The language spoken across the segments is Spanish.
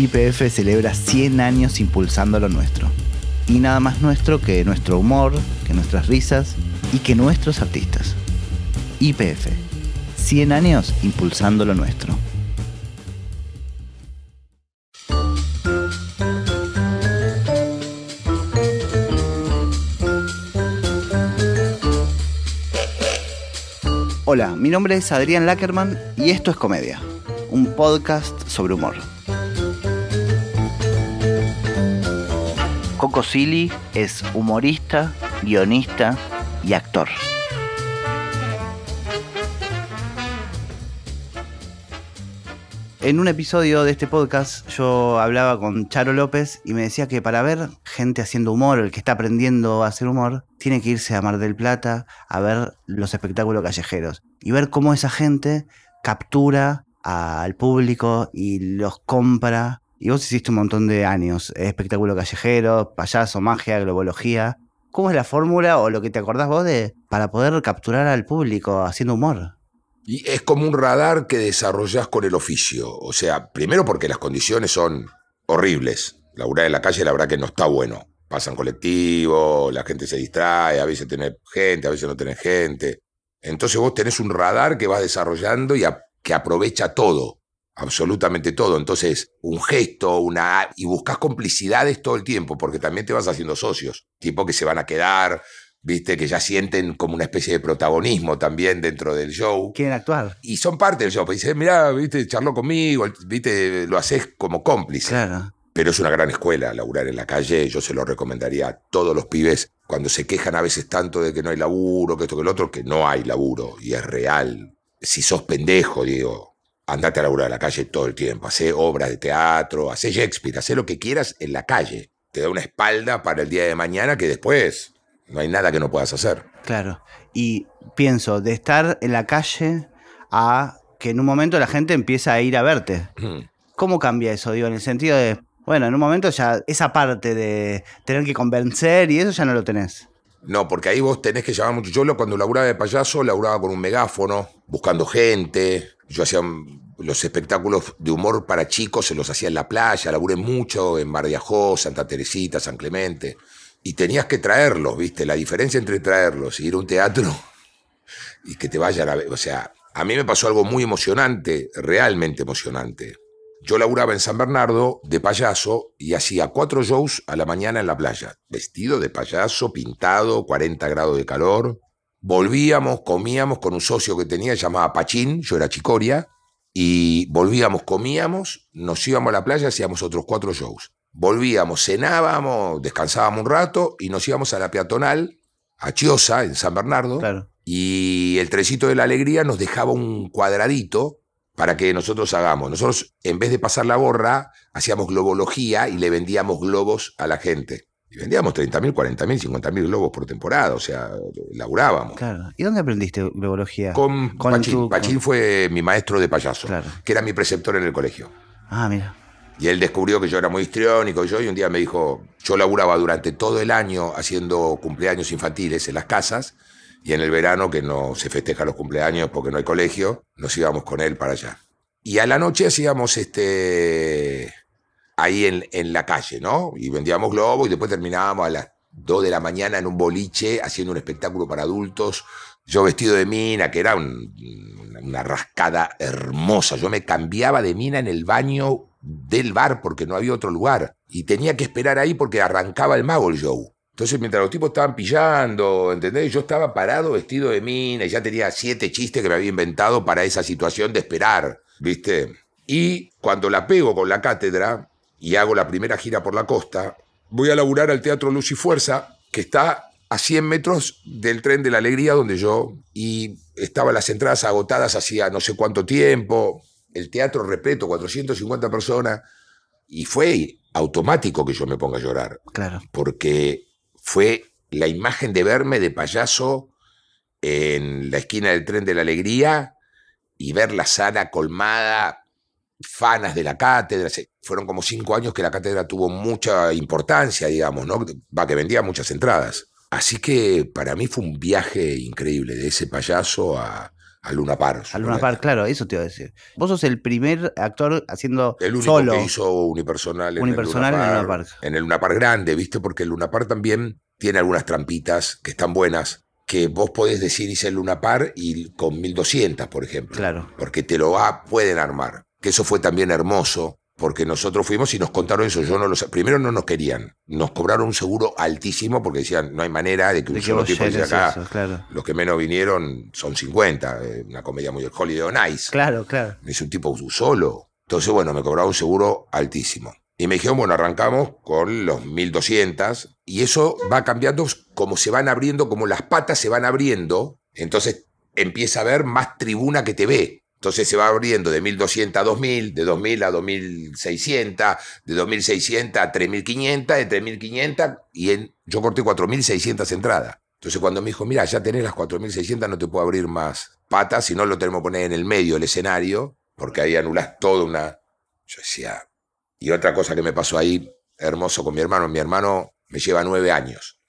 YPF celebra 100 años impulsando lo nuestro. Y nada más nuestro que nuestro humor, que nuestras risas y que nuestros artistas. YPF, 100 años impulsando lo nuestro. Hola, mi nombre es Adrián Lackerman y esto es Comedia, un podcast sobre humor. Cosili es humorista, guionista y actor. En un episodio de este podcast yo hablaba con Charo López y me decía que para ver gente haciendo humor, el que está aprendiendo a hacer humor, tiene que irse a Mar del Plata a ver los espectáculos callejeros y ver cómo esa gente captura al público y los compra. Y vos hiciste un montón de años, espectáculo callejero, payaso, magia, globología. ¿Cómo es la fórmula o lo que te acordás vos de para poder capturar al público haciendo humor? Y es como un radar que desarrollás con el oficio. O sea, primero porque las condiciones son horribles. Laburar en la calle, la verdad que no está bueno. Pasan colectivos, la gente se distrae, a veces tenés gente, a veces no tenés gente. Entonces vos tenés un radar que vas desarrollando y que aprovecha todo. Absolutamente todo. Entonces, un gesto, y buscas complicidades todo el tiempo, porque también te vas haciendo socios. Tipo que se van a quedar, viste, que ya sienten como una especie de protagonismo también dentro del show. Quieren actuar. Y son parte del show. Pues dicen, mirá, viste, charló conmigo, viste, lo haces como cómplice. Claro. Pero es una gran escuela laburar en la calle. Yo se lo recomendaría a todos los pibes cuando se quejan a veces tanto de que no hay laburo, que esto, que el otro, que no hay laburo. Y es real. Si sos pendejo, digo, andate a laburar a la calle todo el tiempo, hacé obras de teatro, hacé Shakespeare, hacé lo que quieras en la calle. Te da una espalda para el día de mañana que después no hay nada que no puedas hacer. Claro, y pienso, de estar en la calle a que en un momento la gente empieza a ir a verte. ¿Cómo cambia eso? Digo, en el sentido de, bueno, en un momento ya esa parte de tener que convencer y eso ya no lo tenés. No, porque ahí vos tenés que llamar mucho. Yo cuando laburaba de payaso, laburaba con un megáfono, buscando gente. Yo hacía los espectáculos de humor para chicos, se los hacía en la playa, laburé mucho en Mar de Ajó, Santa Teresita, San Clemente. Y tenías que traerlos, ¿viste? La diferencia entre traerlos y ir a un teatro y que te vayan a ver. O sea, a mí me pasó algo muy emocionante, realmente emocionante. Yo laburaba en San Bernardo de payaso y hacía 4 shows a la mañana en la playa. Vestido de payaso, pintado, 40 grados de calor. Volvíamos, comíamos con un socio que tenía, se llamaba Pachín, yo era Chicoria. Y volvíamos, comíamos, nos íbamos a la playa, hacíamos otros 4 shows. Volvíamos, cenábamos, descansábamos un rato y nos íbamos a la peatonal, a Chiosa, en San Bernardo. Claro. Y el trencito de la Alegría nos dejaba un cuadradito para que nosotros hagamos. Nosotros, en vez de pasar la gorra, hacíamos globología y le vendíamos globos a la gente. Y vendíamos 30.000, 40.000, 50.000 globos por temporada, o sea, laburábamos. Claro. ¿Y dónde aprendiste globología? Con Pachín. Pachín fue mi maestro de payaso, claro, que era mi preceptor en el colegio. Ah, mira. Y él descubrió que yo era muy histriónico y un día me dijo, yo laburaba durante todo el año haciendo cumpleaños infantiles en las casas, y en el verano, que no se festeja los cumpleaños porque no hay colegio, nos íbamos con él para allá. Y a la noche hacíamos ahí en la calle, ¿no? Y vendíamos globos y después terminábamos a las 2 de la mañana en un boliche haciendo un espectáculo para adultos. Yo vestido de mina, que era una rascada hermosa. Yo me cambiaba de mina en el baño del bar porque no había otro lugar. Y tenía que esperar ahí porque arrancaba el mago el show. Entonces, mientras los tipos estaban pillando, ¿entendés? Yo estaba parado vestido de mina y ya tenía 7 chistes que me había inventado para esa situación de esperar, ¿viste? Y cuando la pego con la cátedra y hago la primera gira por la costa, voy a laburar al Teatro Luz y Fuerza, que está a 100 metros del Tren de la Alegría, donde yo... Y estaban las entradas agotadas hacía no sé cuánto tiempo, el teatro repleto, 450 personas, y fue automático que yo me ponga a llorar. Claro. Porque fue la imagen de verme de payaso en la esquina del Tren de la Alegría y ver la sala colmada, fanas de la cátedra. Fueron como 5 años que la cátedra tuvo mucha importancia, digamos, ¿no? Va, que vendía muchas entradas. Así que para mí fue un viaje increíble de ese payaso a A Luna Park. A Luna Park, claro, eso te iba a decir. Vos sos el primer actor haciendo solo. El único solo. Que hizo unipersonal en el Luna Park. En el Luna Park grande, ¿viste? Porque el Luna Park también tiene algunas trampitas que están buenas, que vos podés decir hice el Luna Park y con 1200, por ejemplo. Claro. Porque te lo pueden armar. Que eso fue también hermoso, porque nosotros fuimos y nos contaron eso. Yo no lo sabía. Primero no nos querían. Nos cobraron un seguro altísimo porque decían, no hay manera de que un solo tipo esté acá. Eso, claro. Los que menos vinieron son 50. Una comedia muy Holiday on Ice. Claro, claro. Es un tipo solo. Entonces, bueno, me cobraron un seguro altísimo. Y me dijeron, bueno, arrancamos con los 1200. Y eso va cambiando como se van abriendo, como las patas se van abriendo. Entonces empieza a haber más tribuna que te ve. Entonces se va abriendo de 1.200 a 2.000, de 2.000 a 2.600, de 2.600 a 3.500, de 3.500, y yo corté 4.600 entradas. Entonces cuando me dijo, mira, ya tenés las 4.600, no te puedo abrir más patas, si no lo tenemos que poner en el medio del escenario, porque ahí anulás toda una... Yo decía... Y otra cosa que me pasó ahí, hermoso, con mi hermano. Mi hermano me lleva 9 años.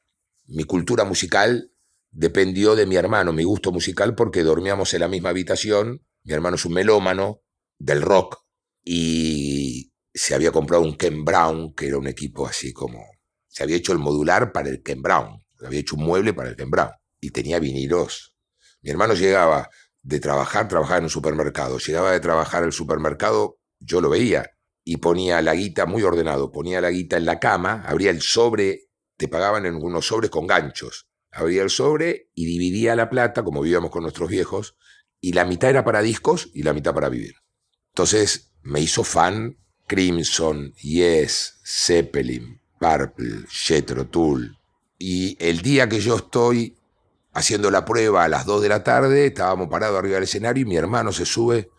Mi cultura musical dependió de mi hermano, mi gusto musical, porque dormíamos en la misma habitación. Mi hermano es un melómano del rock y se había comprado un Ken Brown, que era un equipo así como... Se había hecho el modular para el Ken Brown, había hecho un mueble para el Ken Brown y tenía vinilos. Mi hermano llegaba de trabajaba en un supermercado, llegaba de trabajar al supermercado, yo lo veía y ponía la guita muy ordenado, ponía la guita en la cama, abría el sobre, te pagaban en unos sobres con ganchos, abría el sobre y dividía la plata, como vivíamos con nuestros viejos, y la mitad era para discos y la mitad para vivir. Entonces me hizo fan Crimson, Yes, Zeppelin, Purple, Jethro Tull. Y el día que yo estoy haciendo la prueba a las 2 de la tarde, estábamos parados arriba del escenario y mi hermano se sube,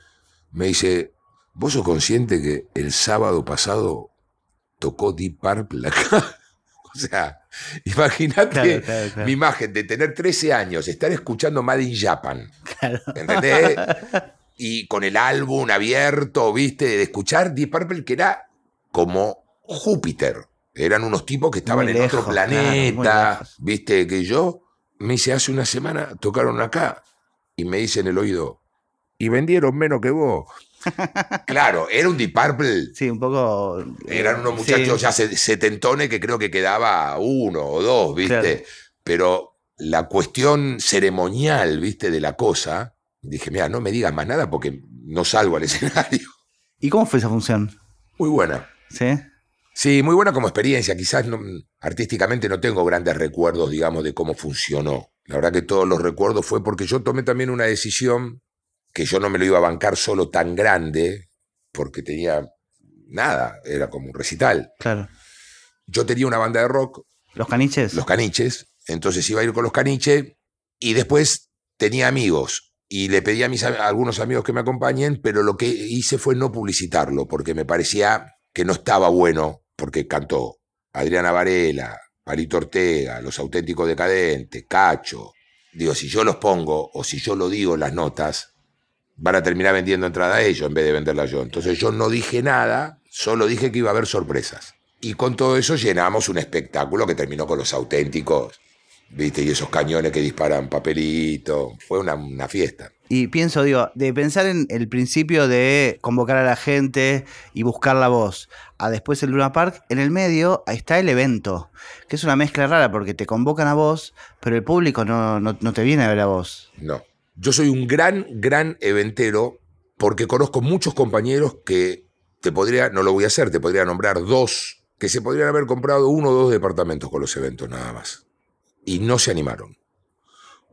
me dice, ¿vos sos consciente que el sábado pasado tocó Deep Purple acá? O sea, imagínate, claro, claro, claro, mi imagen de tener 13 años, estar escuchando Mad in Japan, claro, ¿entendés? Y con el álbum abierto, ¿viste? De escuchar Deep Purple, que era como Júpiter. Eran unos tipos que estaban muy en lejos, otro planeta, claro, ¿viste? Que yo, me dice, hace una semana tocaron acá y me dice en el oído, y vendieron menos que vos. Claro, era un Deep Purple. Sí, un poco. Eran unos muchachos, sí, ya setentones, que creo que quedaba uno o dos, ¿viste? Claro. Pero la cuestión ceremonial, ¿viste? De la cosa, dije, mira, no me digas más nada porque no salgo al escenario. ¿Y cómo fue esa función? Muy buena. ¿Sí? Sí, muy buena como experiencia. Quizás no, artísticamente no tengo grandes recuerdos, digamos, de cómo funcionó. La verdad que todos los recuerdos fue porque yo tomé también una decisión que yo no me lo iba a bancar solo tan grande, porque tenía nada, era como un recital. Claro. Yo tenía una banda de rock. ¿Los Caniches? Los Caniches. Entonces iba a ir con Los Caniches y después tenía amigos. Y le pedí a algunos amigos que me acompañen, pero lo que hice fue no publicitarlo, porque me parecía que no estaba bueno, porque cantó Adriana Varela, Marito Ortega, Los Auténticos Decadentes, Cacho. Digo, si yo los pongo o si yo lo digo en las notas, van a terminar vendiendo entrada a ellos en vez de venderla yo. Entonces yo no dije nada, solo dije que iba a haber sorpresas. Y con todo eso llenamos un espectáculo que terminó con Los Auténticos, ¿viste? Y esos cañones que disparan papelito. Fue una fiesta. Y pienso, digo, de pensar en el principio de convocar a la gente y buscar la voz, a después el Luna Park, en el medio está el evento, que es una mezcla rara porque te convocan a vos, pero el público no te viene a ver a vos. No. Yo soy un gran eventero porque conozco muchos compañeros que no lo voy a hacer, te podría nombrar 2, que se podrían haber comprado 1 o 2 departamentos con los eventos nada más. Y no se animaron.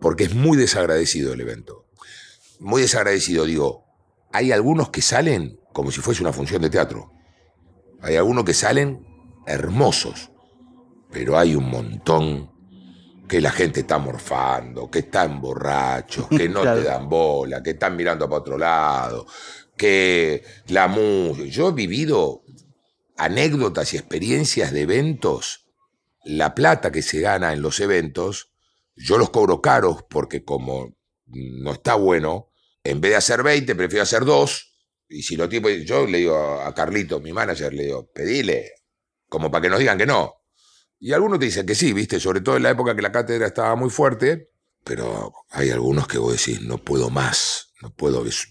Porque es muy desagradecido el evento. Muy desagradecido, digo. Hay algunos que salen como si fuese una función de teatro. Hay algunos que salen hermosos. Pero hay un montón que la gente está morfando, que están borrachos, que no claro, te dan bola, que están mirando para otro lado, que la música... Yo he vivido anécdotas y experiencias de eventos. La plata que se gana en los eventos, yo los cobro caros porque como no está bueno, en vez de hacer 20, prefiero hacer 2. Y si lo tipo... Yo le digo a Carlito, mi manager, le digo, pedile, como para que nos digan que no. Y algunos te dicen que sí, ¿viste? Sobre todo en la época que la cátedra estaba muy fuerte, pero hay algunos que vos decís, no puedo más. no puedo, es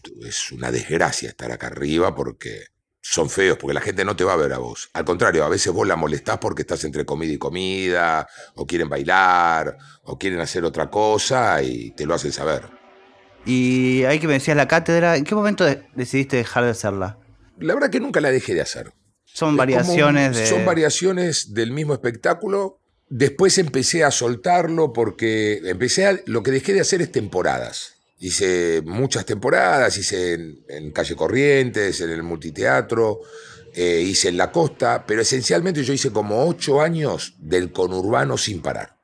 una desgracia estar acá arriba porque son feos, porque la gente no te va a ver a vos. Al contrario, a veces vos la molestás porque estás entre comida y comida, o quieren bailar, o quieren hacer otra cosa y te lo hacen saber. Y ahí que me decías la cátedra, ¿en qué momento decidiste dejar de hacerla? La verdad que nunca la dejé de hacer. Son variaciones de... Son variaciones del mismo espectáculo. Después empecé a soltarlo porque empecé a... Lo que dejé de hacer es temporadas. Hice muchas temporadas, hice en Calle Corrientes, en el Multiteatro, hice en la costa, pero esencialmente yo hice como 8 años del conurbano sin parar.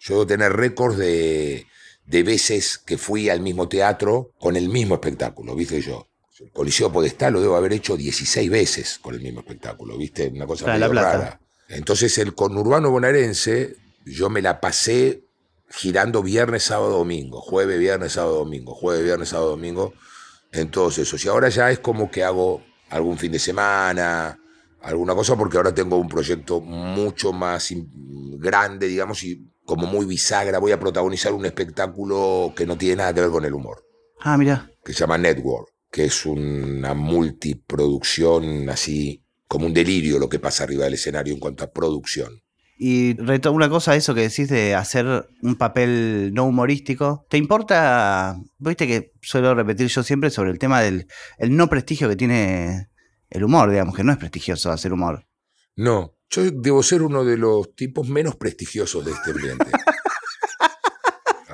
Yo debo tener récords de veces que fui al mismo teatro con el mismo espectáculo, ¿viste? Yo el Coliseo Podestá lo debo haber hecho 16 veces con el mismo espectáculo, ¿viste? Una cosa muy rara. Entonces el conurbano bonaerense yo me la pasé girando viernes, sábado, domingo, jueves, viernes, sábado, domingo, jueves, viernes, sábado, domingo, en todos esos. Y ahora ya es como que hago algún fin de semana, alguna cosa, porque ahora tengo un proyecto mucho más grande, digamos, y como muy bisagra. Voy a protagonizar un espectáculo que no tiene nada que ver con el humor. Ah, mira. Que se llama Network, que es una multiproducción así, como un delirio lo que pasa arriba del escenario en cuanto a producción. Y una cosa, eso que decís de hacer un papel no humorístico, ¿te importa? Viste que suelo repetir yo siempre sobre el tema del no prestigio que tiene el humor, digamos, que no es prestigioso hacer humor. No, yo debo ser uno de los tipos menos prestigiosos de este ambiente.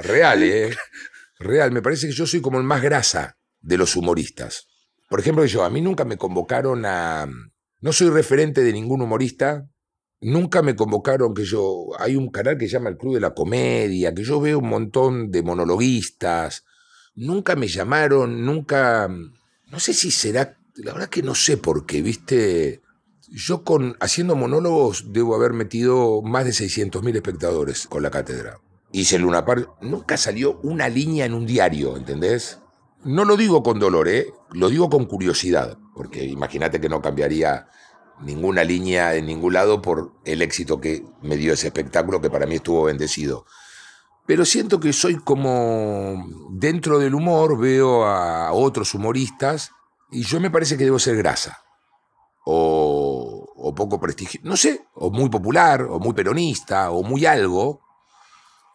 Real, ¿eh? Real, me parece que yo soy como el más grasa de los humoristas. Por ejemplo, yo, a mí nunca me convocaron a... No soy referente de ningún humorista. Nunca me convocaron que yo... Hay un canal que se llama El Club de la Comedia, que yo veo un montón de monologuistas. Nunca me llamaron, nunca... No sé si será... La verdad que no sé por qué, ¿viste? Yo haciendo monólogos debo haber metido más de 600.000 espectadores con la cátedra. Hice Luna Park. Nunca salió una línea en un diario, ¿entendés? No lo digo con dolor, ¿eh? Lo digo con curiosidad, porque imagínate que no cambiaría... ninguna línea en ningún lado por el éxito que me dio ese espectáculo, que para mí estuvo bendecido. Pero siento que soy como... Dentro del humor veo a otros humoristas y yo me parece que debo ser grasa. O poco prestigio, no sé, o muy popular, o muy peronista, o muy algo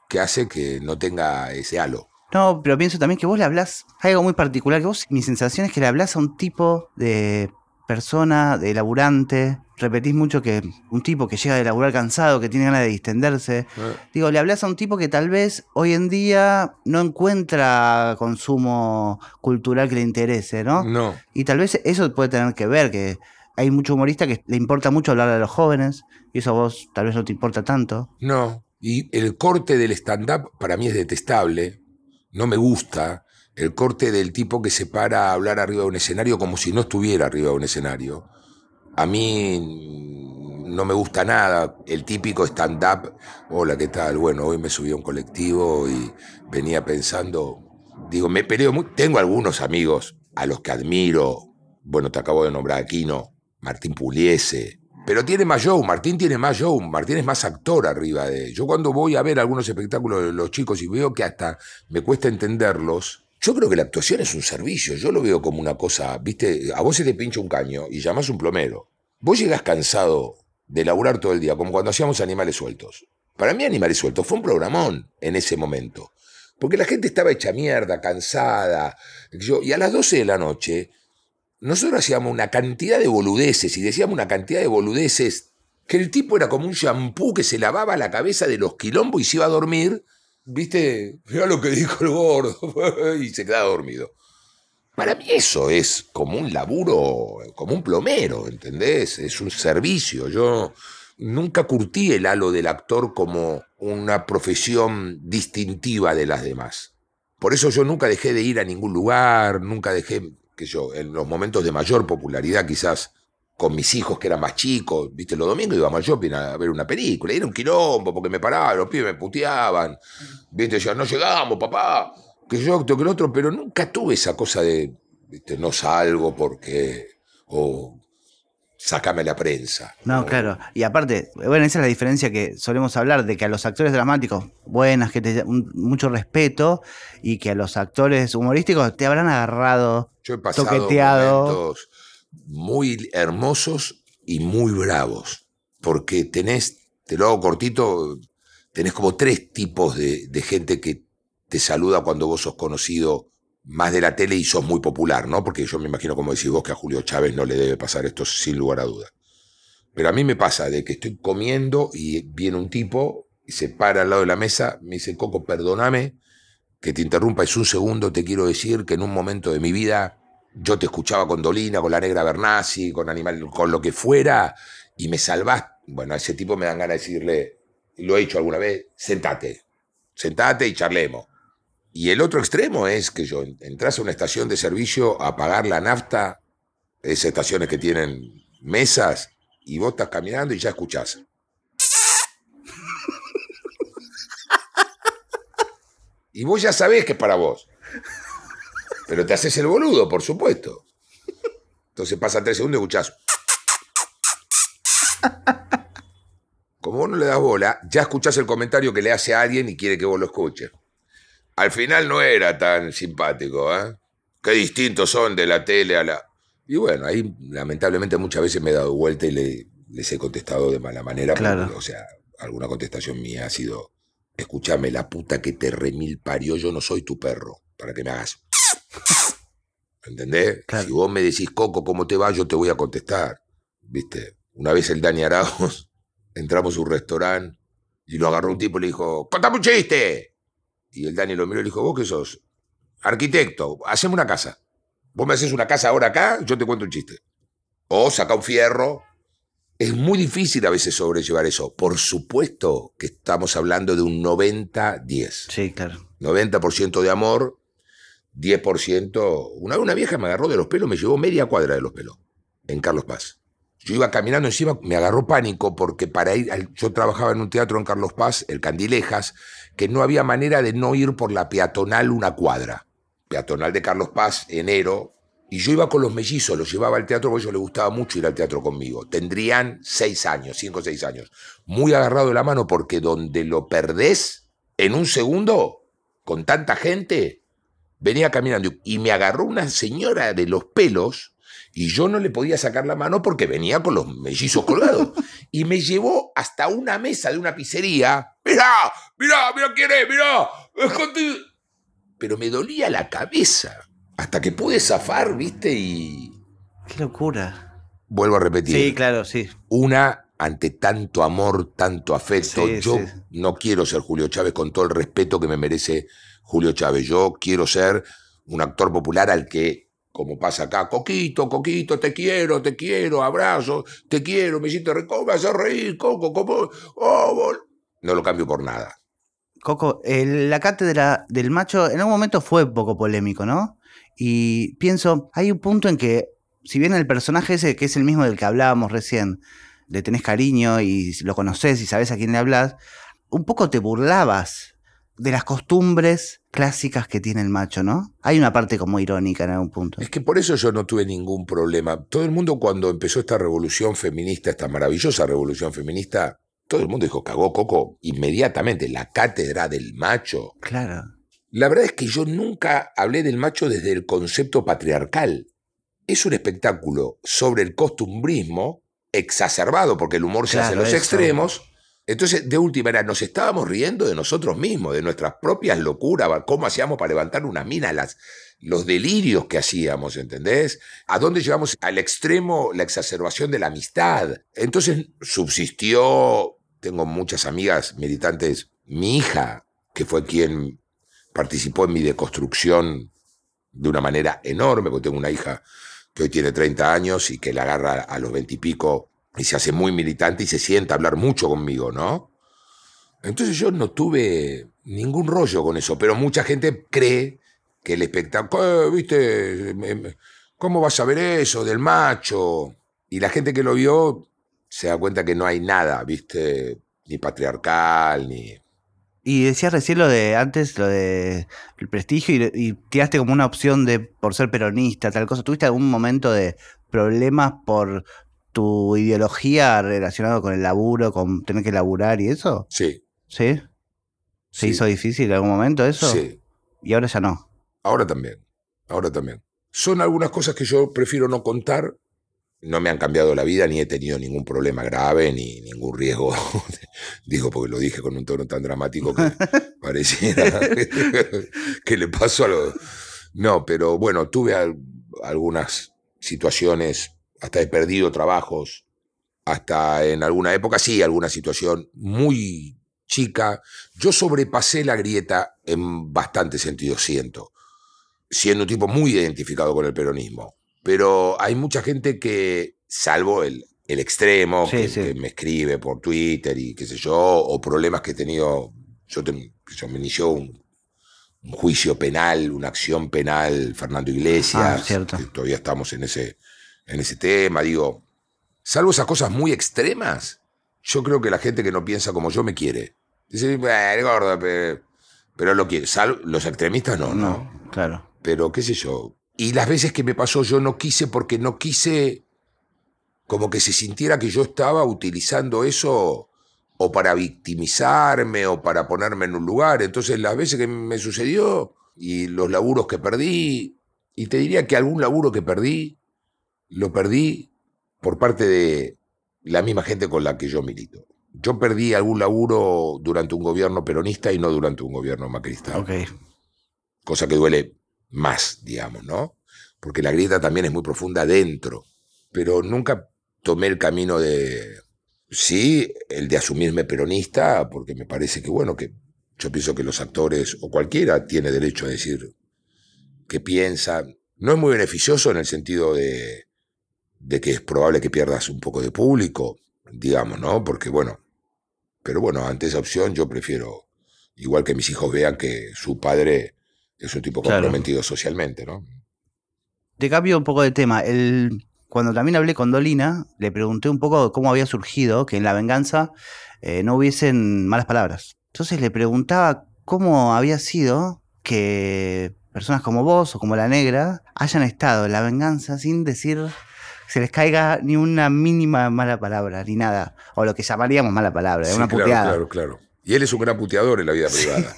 que hace que no tenga ese halo. No, pero pienso también que vos le hablás... Hay algo muy particular que vos... Mi sensación es que le hablás a un tipo de... persona, de laburante. Repetís mucho que un tipo que llega de laburar cansado, que tiene ganas de distenderse. Digo, le hablas a un tipo que tal vez hoy en día no encuentra consumo cultural que le interese, ¿no? No. Y tal vez eso puede tener que ver, que hay mucho humorista que le importa mucho hablar a los jóvenes, y eso a vos tal vez no te importa tanto. No. Y el corte del stand-up para mí es detestable. No me gusta. El corte del tipo que se para a hablar arriba de un escenario como si no estuviera arriba de un escenario. A mí no me gusta nada el típico stand-up. Hola, ¿qué tal? Bueno, hoy me subí a un colectivo y venía pensando... Digo, me peleo mucho. Tengo algunos amigos a los que admiro. Bueno, te acabo de nombrar a Aquino, Martín Pugliese. Pero tiene más show, Martín tiene más show, Martín es más actor arriba de... Yo cuando voy a ver algunos espectáculos de los chicos y veo que hasta me cuesta entenderlos... Yo creo que la actuación es un servicio. Yo lo veo como una cosa, ¿viste? A vos se te pincha un caño y llamás un plomero. Vos llegás cansado de laburar todo el día, como cuando hacíamos Animales Sueltos. Para mí Animales Sueltos fue un programón en ese momento. Porque la gente estaba hecha mierda, cansada. Y a las 12 de la noche, nosotros hacíamos una cantidad de boludeces y decíamos una cantidad de boludeces que el tipo era como un shampoo que se lavaba la cabeza de los quilombos y se iba a dormir. ¿Viste? Mirá lo que dijo el gordo. Y se queda dormido. Para mí eso es como un laburo, como un plomero, ¿entendés? Es un servicio. Yo nunca curtí el halo del actor como una profesión distintiva de las demás. Por eso yo nunca dejé de ir a ningún lugar, nunca dejé, que yo, en los momentos de mayor popularidad quizás, con mis hijos que eran más chicos, ¿viste? Los domingos íbamos al shopping a ver una película, y era un quilombo porque me paraban, los pibes me puteaban, ¿viste? Decían, no llegamos, papá, que yo, que el otro, pero nunca tuve esa cosa de, ¿viste? No salgo porque, o sácame la prensa. No, claro. Y aparte, bueno, esa es la diferencia que solemos hablar, de que a los actores dramáticos, buenas, que te mucho respeto, y que a los actores humorísticos te habrán agarrado, toqueteado. Yo he pasado momentos muy hermosos y muy bravos, porque tenés, te lo hago cortito, tenés como tres tipos de gente que te saluda cuando vos sos conocido más de la tele y sos muy popular, ¿no? Porque yo me imagino, como decís vos, que a Julio Chávez no le debe pasar esto sin lugar a duda. Pero a mí me pasa de que estoy comiendo y viene un tipo y se para al lado de la mesa, me dice, Coco, perdóname que te interrumpa, es un segundo, te quiero decir que en un momento de mi vida yo te escuchaba con Dolina, con la Negra Bernasi, con Animal, con lo que fuera, y me salvás. Bueno, a ese tipo me dan ganas de decirle, lo he hecho alguna vez, sentate, sentate y charlemos. Y el otro extremo es que yo entras a una estación de servicio a pagar la nafta, esas estaciones que tienen mesas, y vos estás caminando y ya escuchás. Y vos ya sabés que es para vos. Pero te haces el boludo, por supuesto. Entonces pasan 3 segundos y escuchás. Como vos no le das bola, ya escuchás el comentario que le hace a alguien y quiere que vos lo escuches. Al final no era tan simpático, ¿eh? Qué distintos son de la tele a la... Y bueno, ahí lamentablemente muchas veces me he dado vuelta y les he contestado de mala manera. Claro. Porque, o sea, alguna contestación mía ha sido, escúchame, la puta que te remil parió, yo no soy tu perro, para que me hagas... ¿Entendés? Claro. Si vos me decís, Coco, ¿cómo te va? Yo te voy a contestar, ¿viste? Una vez el Dani Araos, entramos a un restaurante y lo agarró un tipo y le dijo, ¡contame un chiste! Y el Dani lo miró y le dijo, vos qué sos, arquitecto, haceme una casa. Vos me haces una casa ahora acá, yo te cuento un chiste. O saca un fierro. Es muy difícil a veces sobrellevar eso. Por supuesto que estamos hablando de un 90-10. Sí, claro. 90% de amor, 10%... Una vieja me agarró de los pelos, me llevó media cuadra de los pelos, en Carlos Paz. Yo iba caminando encima, me agarró pánico porque para ir... Yo trabajaba en un teatro en Carlos Paz, el Candilejas, que no había manera de no ir por la peatonal una cuadra. Peatonal de Carlos Paz, enero. Y yo iba con los mellizos, los llevaba al teatro porque a ellos les gustaba mucho ir al teatro conmigo. Tendrían 6 años, 5 o 6 años. Muy agarrado de la mano porque donde lo perdés, en un segundo, con tanta gente, venía caminando. Y me agarró una señora de los pelos... Y yo no le podía sacar la mano porque venía con los mellizos colgados. Y me llevó hasta una mesa de una pizzería. ¡Mirá! ¡Mirá! ¡Mirá quién es! ¡Mirá! ¡Escondido! Pero me dolía la cabeza. Hasta que pude zafar, ¿viste? Y... ¡Qué locura! Vuelvo a repetir. Sí, claro, sí. Una, ante tanto amor, tanto afecto. Sí, yo no quiero ser Julio Chávez con todo el respeto que me merece Julio Chávez. Yo quiero ser un actor popular al que... Como pasa acá, Coquito, Coquito, te quiero, abrazo, te quiero, me hiciste reír, me haces reír, Coco, Coco, oh, no lo cambio por nada. Coco, la cátedra del macho en algún momento fue un poco polémico, ¿no? Y pienso, hay un punto en que, si bien el personaje ese, que es el mismo del que hablábamos recién, le tenés cariño y lo conocés y sabés a quién le hablás, un poco te burlabas de las costumbres clásicas que tiene el macho, ¿no? Hay una parte como irónica en algún punto. Es que por eso yo no tuve ningún problema. Todo el mundo, cuando empezó esta revolución feminista, esta maravillosa revolución feminista, todo el mundo dijo, cagó Coco inmediatamente, la cátedra del macho. Claro. La verdad es que yo nunca hablé del macho desde el concepto patriarcal. Es un espectáculo sobre el costumbrismo exacerbado, porque el humor se hace en los extremos. Entonces, de última era, nos estábamos riendo de nosotros mismos, de nuestras propias locuras, cómo hacíamos para levantar unas minas, los delirios que hacíamos, ¿entendés? ¿A dónde llevamos al extremo la exacerbación de la amistad? Entonces, subsistió, tengo muchas amigas militantes, mi hija, que fue quien participó en mi deconstrucción de una manera enorme, porque tengo una hija que hoy tiene 30 años y que la agarra a los 20 y pico, y se hace muy militante y se sienta a hablar mucho conmigo, ¿no? Entonces yo no tuve ningún rollo con eso, pero mucha gente cree que el espectáculo, ¿viste? ¿Cómo vas a ver eso del macho? Y la gente que lo vio se da cuenta que no hay nada, ¿viste? Ni patriarcal, ni... Y decías recién lo de antes, lo de el prestigio, y tiraste como una opción de por ser peronista, tal cosa. ¿Tuviste algún momento de problemas por tu ideología relacionada con el laburo, con tener que laburar y eso? Sí. ¿Sí? ¿Se hizo difícil en algún momento eso? Sí. ¿Y ahora ya no? Ahora también, ahora también. Son algunas cosas que yo prefiero no contar. No me han cambiado la vida, ni he tenido ningún problema grave, ni ningún riesgo. Digo, porque lo dije con un tono tan dramático que pareciera que le pasó a los... No, pero bueno, tuve algunas situaciones, hasta he perdido trabajos, hasta en alguna época, sí, alguna situación muy chica. Yo sobrepasé la grieta en bastante sentido, siento, siendo un tipo muy identificado con el peronismo. Pero hay mucha gente que, salvo el extremo, que me escribe por Twitter y qué sé yo, o problemas que he tenido. Me inició un juicio penal, una acción penal, Fernando Iglesias. Ah, cierto. Todavía estamos en ese tema. Digo, salvo esas cosas muy extremas, yo creo que la gente que no piensa como yo me quiere. Dice, gordo, pero lo quiere. Salvo, los extremistas no. Claro. Pero qué sé yo. Y las veces que me pasó yo no quise, porque no quise como que se sintiera que yo estaba utilizando eso o para victimizarme o para ponerme en un lugar. Entonces las veces que me sucedió y los laburos que perdí, y te diría que algún laburo que perdí, lo perdí por parte de la misma gente con la que yo milito. Yo perdí algún laburo durante un gobierno peronista y no durante un gobierno macrista. Okay. Cosa que duele más, digamos, ¿no? Porque la grieta también es muy profunda dentro. Pero nunca tomé el camino de... Sí, el de asumirme peronista, porque me parece que, bueno, que yo pienso que los actores o cualquiera tiene derecho a decir qué piensa. No es muy beneficioso en el sentido de que es probable que pierdas un poco de público, digamos, ¿no? Porque, bueno... Pero bueno, ante esa opción yo prefiero, igual que mis hijos vean que su padre... Es un tipo comprometido socialmente, ¿no? Te cambio un poco de tema. Cuando también hablé con Dolina, le pregunté un poco cómo había surgido que en La Venganza no hubiesen malas palabras. Entonces le preguntaba cómo había sido que personas como vos o como La Negra hayan estado en La Venganza sin decir que se les caiga ni una mínima mala palabra, ni nada. O lo que llamaríamos mala palabra, una puteada. Claro. Y él es un gran puteador en la vida privada.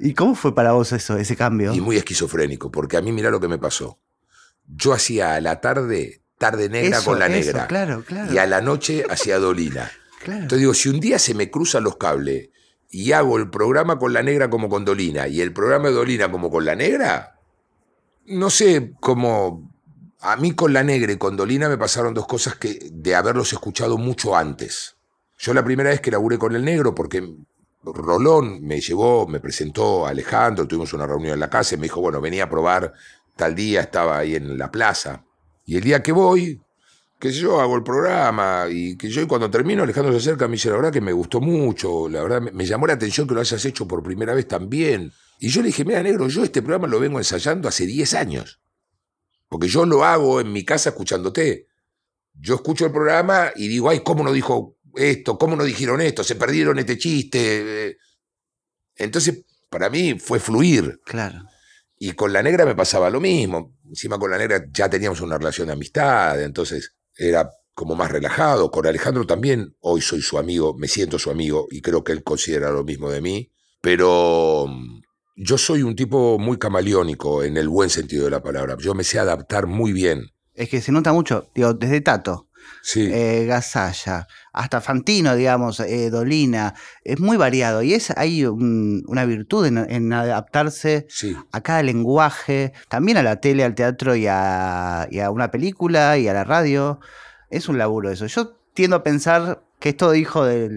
¿Y cómo fue para vos eso, ese cambio? Y muy esquizofrénico, porque a mí mirá lo que me pasó. Yo hacía a la tarde negra eso, con La Negra. Eso, claro. Y a la noche hacía Dolina. Claro. Entonces digo, si un día se me cruzan los cables y hago el programa con La Negra como con Dolina y el programa de Dolina como con La Negra, no sé cómo... A mí con La Negra y con Dolina me pasaron dos cosas que de haberlos escuchado mucho antes. Yo la primera vez que laburé con el Negro, porque... Rolón me llevó, me presentó a Alejandro, tuvimos una reunión en la casa y me dijo, bueno, venía a probar tal día, estaba ahí en la plaza. Y el día que voy, que yo hago el programa y que yo, y cuando termino, Alejandro se acerca y me dice, la verdad que me gustó mucho, la verdad me llamó la atención que lo hayas hecho por primera vez también. Y yo le dije, mira, Negro, yo este programa lo vengo ensayando hace 10 años, porque yo lo hago en mi casa escuchándote. Yo escucho el programa y digo, ay, ¿cómo no dijo esto? ¿Cómo no dijeron esto? ¿Se perdieron este chiste? Entonces, para mí fue fluir. Claro. Y con La Negra me pasaba lo mismo. Encima con La Negra ya teníamos una relación de amistad, entonces era como más relajado. Con Alejandro también, hoy soy su amigo, me siento su amigo y creo que él considera lo mismo de mí. Pero yo soy un tipo muy camaleónico en el buen sentido de la palabra. Yo me sé adaptar muy bien. Es que se nota mucho, digo, desde Tato. Sí. Gasalla, hasta Fantino, digamos, Dolina, es muy variado y hay una virtud en adaptarse a cada lenguaje, también a la tele, al teatro y a una película y a la radio. Es un laburo eso. Yo tiendo a pensar que es todo hijo de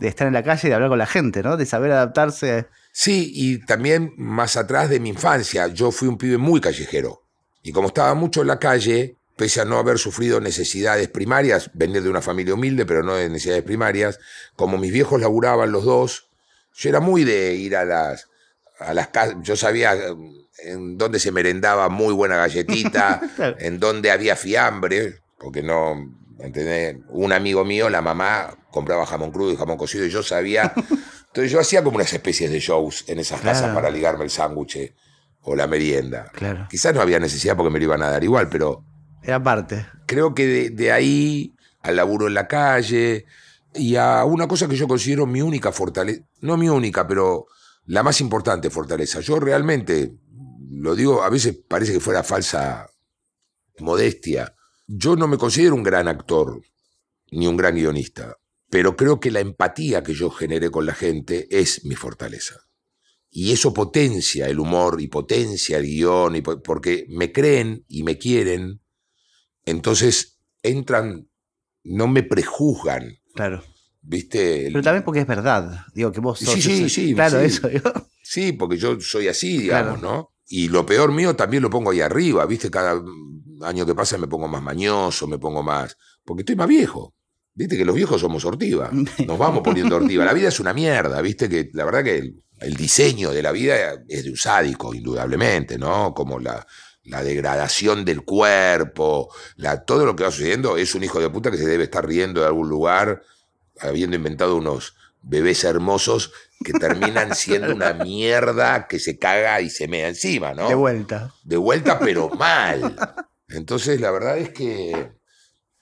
estar en la calle y de hablar con la gente, ¿no? De saber adaptarse. Sí, y también más atrás de mi infancia, yo fui un pibe muy callejero y como estaba mucho en la calle... Pese a no haber sufrido necesidades primarias, venir de una familia humilde, pero no de necesidades primarias, como mis viejos laburaban los dos, yo era muy de ir a las casas, yo sabía en dónde se merendaba muy buena galletita, en dónde había fiambre, porque no, ¿entendés? Un amigo mío, la mamá, compraba jamón crudo y jamón cocido, y yo sabía, entonces yo hacía como unas especies de shows en esas casas para ligarme el sándwich o la merienda. Claro. Quizás no había necesidad porque me lo iban a dar igual, pero... Era parte. Creo que de ahí al laburo en la calle y a una cosa que yo considero mi única fortaleza, no mi única, pero la más importante fortaleza. Yo realmente, lo digo, a veces parece que fuera falsa modestia. Yo no me considero un gran actor ni un gran guionista, pero creo que la empatía que yo generé con la gente es mi fortaleza. Y eso potencia el humor y potencia el guión, y porque me creen y me quieren, entonces entran, no me prejuzgan. Claro. ¿Viste? Pero también porque es verdad, digo, que vos sos... Sí, claro, sí. Eso. Digo. Sí, porque yo soy así, digamos, claro. ¿No? Y lo peor mío también lo pongo ahí arriba, ¿viste? Cada año que pasa me pongo más mañoso, me pongo más... Porque estoy más viejo. Viste que los viejos somos ortiva. Nos vamos poniendo ortiva. La vida es una mierda, ¿viste? Que la verdad que el diseño de la vida es de un sádico, indudablemente, ¿no? Como la degradación del cuerpo, todo lo que va sucediendo es un hijo de puta que se debe estar riendo de algún lugar, habiendo inventado unos bebés hermosos que terminan siendo una mierda que se caga y se mea encima, ¿no? De vuelta. De vuelta, pero mal. Entonces, la verdad es que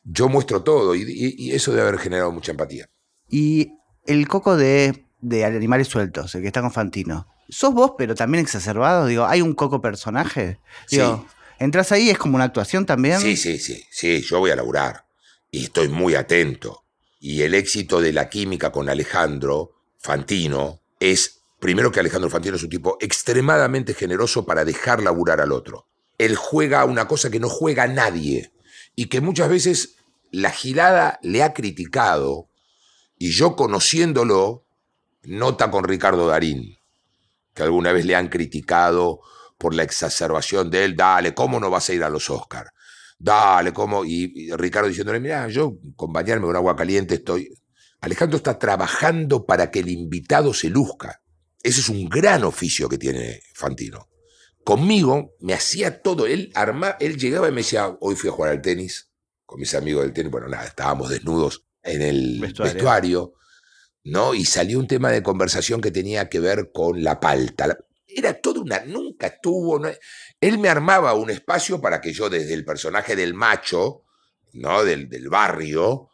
yo muestro todo y eso debe haber generado mucha empatía. Y el Coco de Animales Sueltos, el que está con Fantino, sos vos, pero también exacerbado. Digo, ¿hay un Coco personaje? Digo, sí. ¿Entrás ahí? ¿Es como una actuación también? Sí, yo voy a laburar y estoy muy atento. Y el éxito de la química con Alejandro Fantino es, primero, que Alejandro Fantino es un tipo extremadamente generoso para dejar laburar al otro. Él juega una cosa que no juega nadie y que muchas veces la gilada le ha criticado, y yo, conociéndolo, nota con Ricardo Darín, que alguna vez le han criticado por la exacerbación de él. Dale, ¿cómo no vas a ir a los Oscar? Dale, ¿cómo? Y Ricardo diciéndole, mirá, yo con bañarme con agua caliente estoy... Alejandro está trabajando para que el invitado se luzca. Ese es un gran oficio que tiene Fantino. Conmigo me hacía todo. Él llegaba y me decía, hoy fui a jugar al tenis con mis amigos del tenis. Bueno, nada, estábamos desnudos en el vestuario, ¿no? Y salió un tema de conversación que tenía que ver con la palta. Era toda una... Nunca estuvo... No, él me armaba un espacio para que yo, desde el personaje del macho, ¿no? Del barrio,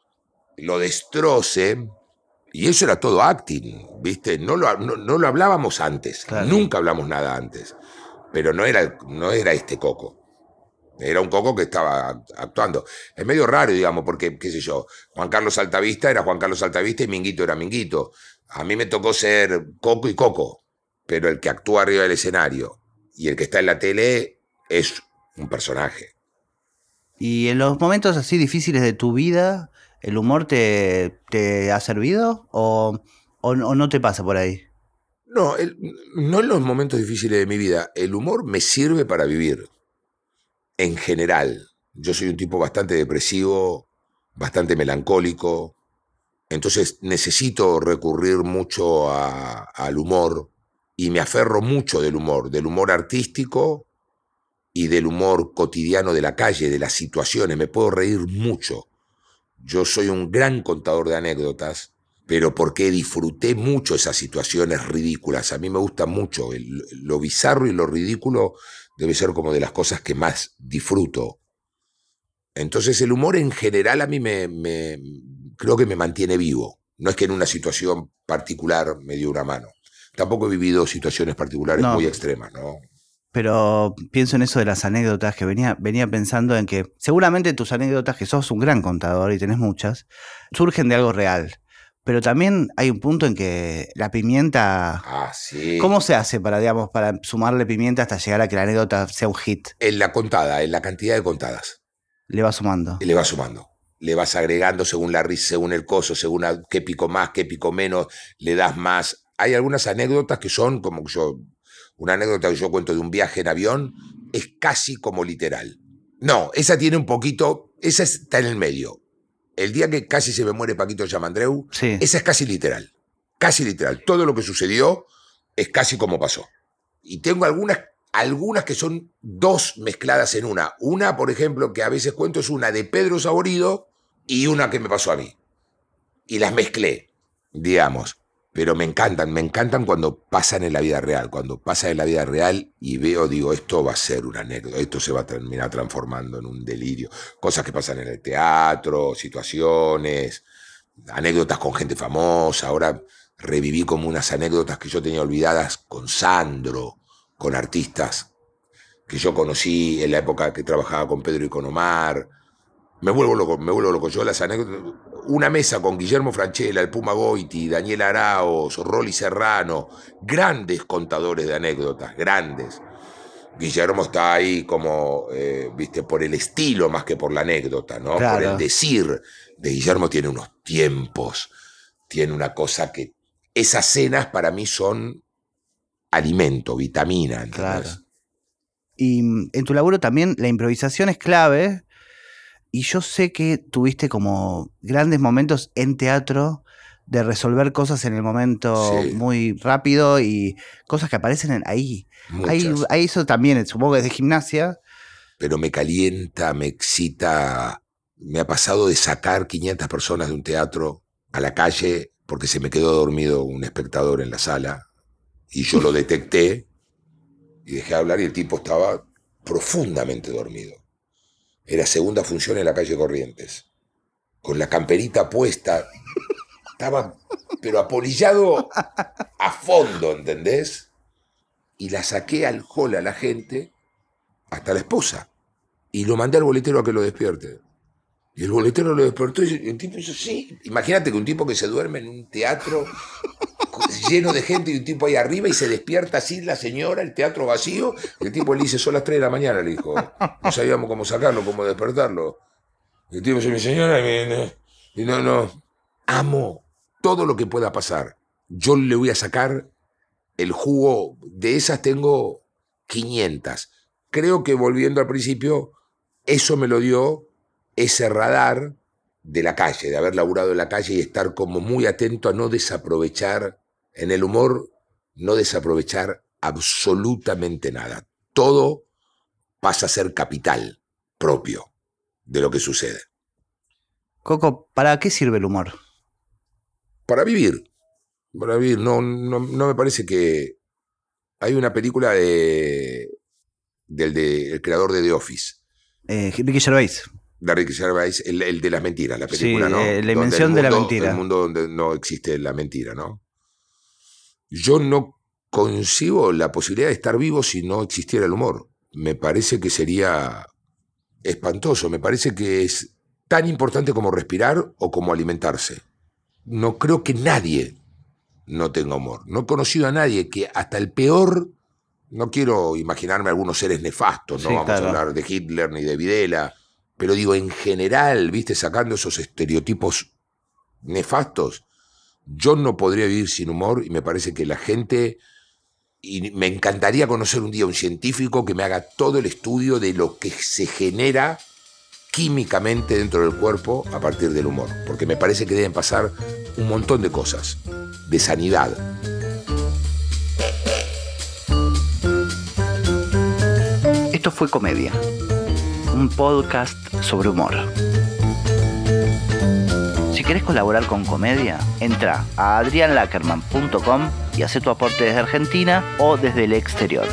lo destroce. Y eso era todo acting, ¿viste? No lo hablábamos antes. Claro. Nunca hablamos nada antes. Pero no era este Coco. Era un Coco que estaba actuando. Es medio raro, digamos, porque, qué sé yo, Juan Carlos Altavista era Juan Carlos Altavista y Minguito era Minguito. A mí me tocó ser Coco y Coco, pero el que actúa arriba del escenario y el que está en la tele es un personaje. ¿Y en los momentos así difíciles de tu vida, el humor te ha servido o no te pasa por ahí? No, no en los momentos difíciles de mi vida. El humor me sirve para vivir. En general, yo soy un tipo bastante depresivo, bastante melancólico, entonces necesito recurrir mucho al humor y me aferro mucho del humor artístico y del humor cotidiano de la calle, de las situaciones. Me puedo reír mucho. Yo soy un gran contador de anécdotas, pero porque disfruté mucho esas situaciones ridículas. A mí me gusta mucho lo bizarro y lo ridículo. Debe ser como de las cosas que más disfruto. Entonces el humor en general a mí creo que me mantiene vivo. No es que en una situación particular me dio una mano. Tampoco he vivido situaciones particulares muy extremas, ¿no? Pero pienso en eso de las anécdotas, que venía pensando en que seguramente tus anécdotas, que sos un gran contador y tenés muchas, surgen de algo real. Pero también hay un punto en que la pimienta... Ah, sí. ¿Cómo se hace para sumarle pimienta hasta llegar a que la anécdota sea un hit? En la contada, en la cantidad de contadas. Le vas sumando. Le vas sumando. Le vas agregando según la risa, según el coso, según qué pico más, qué pico menos, le das más. Hay algunas anécdotas que son como yo... Una anécdota que yo cuento de un viaje en avión es casi como literal. No, esa tiene un poquito... Esa está en el medio. El día que casi se me muere Paquito Yamandreu, sí. Esa es casi literal. Casi literal. Todo lo que sucedió es casi como pasó. Y tengo algunas que son dos mezcladas en una. Una, por ejemplo, que a veces cuento es una de Pedro Saborido y una que me pasó a mí. Y las mezclé, digamos. Pero me encantan cuando pasan en la vida real. Cuando pasan en la vida real y veo, digo, esto va a ser una anécdota, esto se va a terminar transformando en un delirio. Cosas que pasan en el teatro, situaciones, anécdotas con gente famosa. Ahora reviví como unas anécdotas que yo tenía olvidadas con Sandro, con artistas que yo conocí en la época que trabajaba con Pedro y con Omar. Me vuelvo loco. Yo las anécdotas... Una mesa con Guillermo Franchella, el Puma Goiti, Daniel Araos, Rolly Serrano, grandes contadores de anécdotas, grandes. Guillermo está ahí como, viste, por el estilo más que por la anécdota, ¿no? Claro. Por el decir de Guillermo. Tiene unos tiempos, tiene una cosa que... Esas cenas para mí son alimento, vitamina, ¿entendés? Claro. Y en tu laburo también la improvisación es clave. Y yo sé que tuviste como grandes momentos en teatro de resolver cosas en el momento, sí, muy rápido, y cosas que aparecen ahí. Ahí eso también, supongo que es de gimnasia. Pero me calienta, me excita. Me ha pasado de sacar 500 personas de un teatro a la calle porque se me quedó dormido un espectador en la sala y yo lo detecté y dejé de hablar y el tipo estaba profundamente dormido. Era segunda función en la calle Corrientes. Con la camperita puesta. Estaba, pero apolillado a fondo, ¿entendés? Y la saqué al hall a la gente, hasta la esposa. Y lo mandé al boletero a que lo despierte. Y el boletero lo despertó y el tipo hizo sí. Imagínate que un tipo que se duerme en un teatro lleno de gente y un tipo ahí arriba y se despierta así la señora, el teatro vacío. El tipo le dice, son las 3 de la mañana, le dijo. No sabíamos cómo sacarlo, cómo despertarlo. El tipo dice, mi señora, y no. Amo todo lo que pueda pasar. Yo le voy a sacar el jugo. De esas tengo 500. Creo que volviendo al principio, eso me lo dio ese radar de la calle, de haber laburado en la calle y estar como muy atento a no desaprovechar en el humor, no desaprovechar absolutamente nada. Todo pasa a ser capital propio de lo que sucede. Coco, ¿para qué sirve el humor? Para vivir. Para vivir. No me parece que... Hay una película del creador de The Office. Ricky Gervais. De Ricky Gervais, el de las mentiras, la película, sí, ¿no? La invención de la mentira. El mundo donde no existe la mentira, ¿no? Yo no concibo la posibilidad de estar vivo si no existiera el humor. Me parece que sería espantoso. Me parece que es tan importante como respirar o como alimentarse. No creo que nadie no tenga humor. No he conocido a nadie que hasta el peor... No quiero imaginarme algunos seres nefastos, ¿no? Sí, vamos, claro, a hablar de Hitler ni de Videla... Pero digo, en general, viste, sacando esos estereotipos nefastos, yo no podría vivir sin humor y me parece que la gente... Y me encantaría conocer un día un científico que me haga todo el estudio de lo que se genera químicamente dentro del cuerpo a partir del humor. Porque me parece que deben pasar un montón de cosas, de sanidad. Esto fue Comedia, un podcast sobre humor. Si querés colaborar con Comedia, entra a adrianlackerman.com y haz tu aporte desde Argentina o desde el exterior.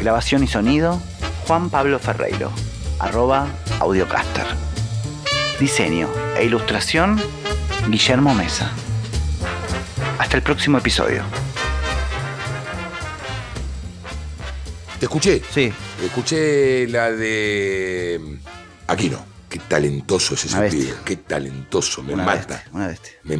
Grabación y sonido, Juan Pablo Ferreiro, @Audiocaster. Diseño e ilustración, Guillermo Mesa. Hasta el próximo episodio. ¿Te escuché? Sí. Escuché la de Aquino. Qué talentoso es ese pibe. Qué talentoso. Me mata. Una bestia. Me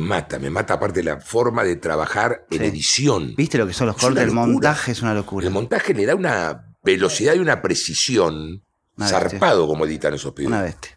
mata. Aparte la forma de trabajar en edición. ¿Viste lo que son los cortes? El montaje es una locura. El montaje le da una velocidad y una precisión zarpado como editan esos pibes. Una bestia.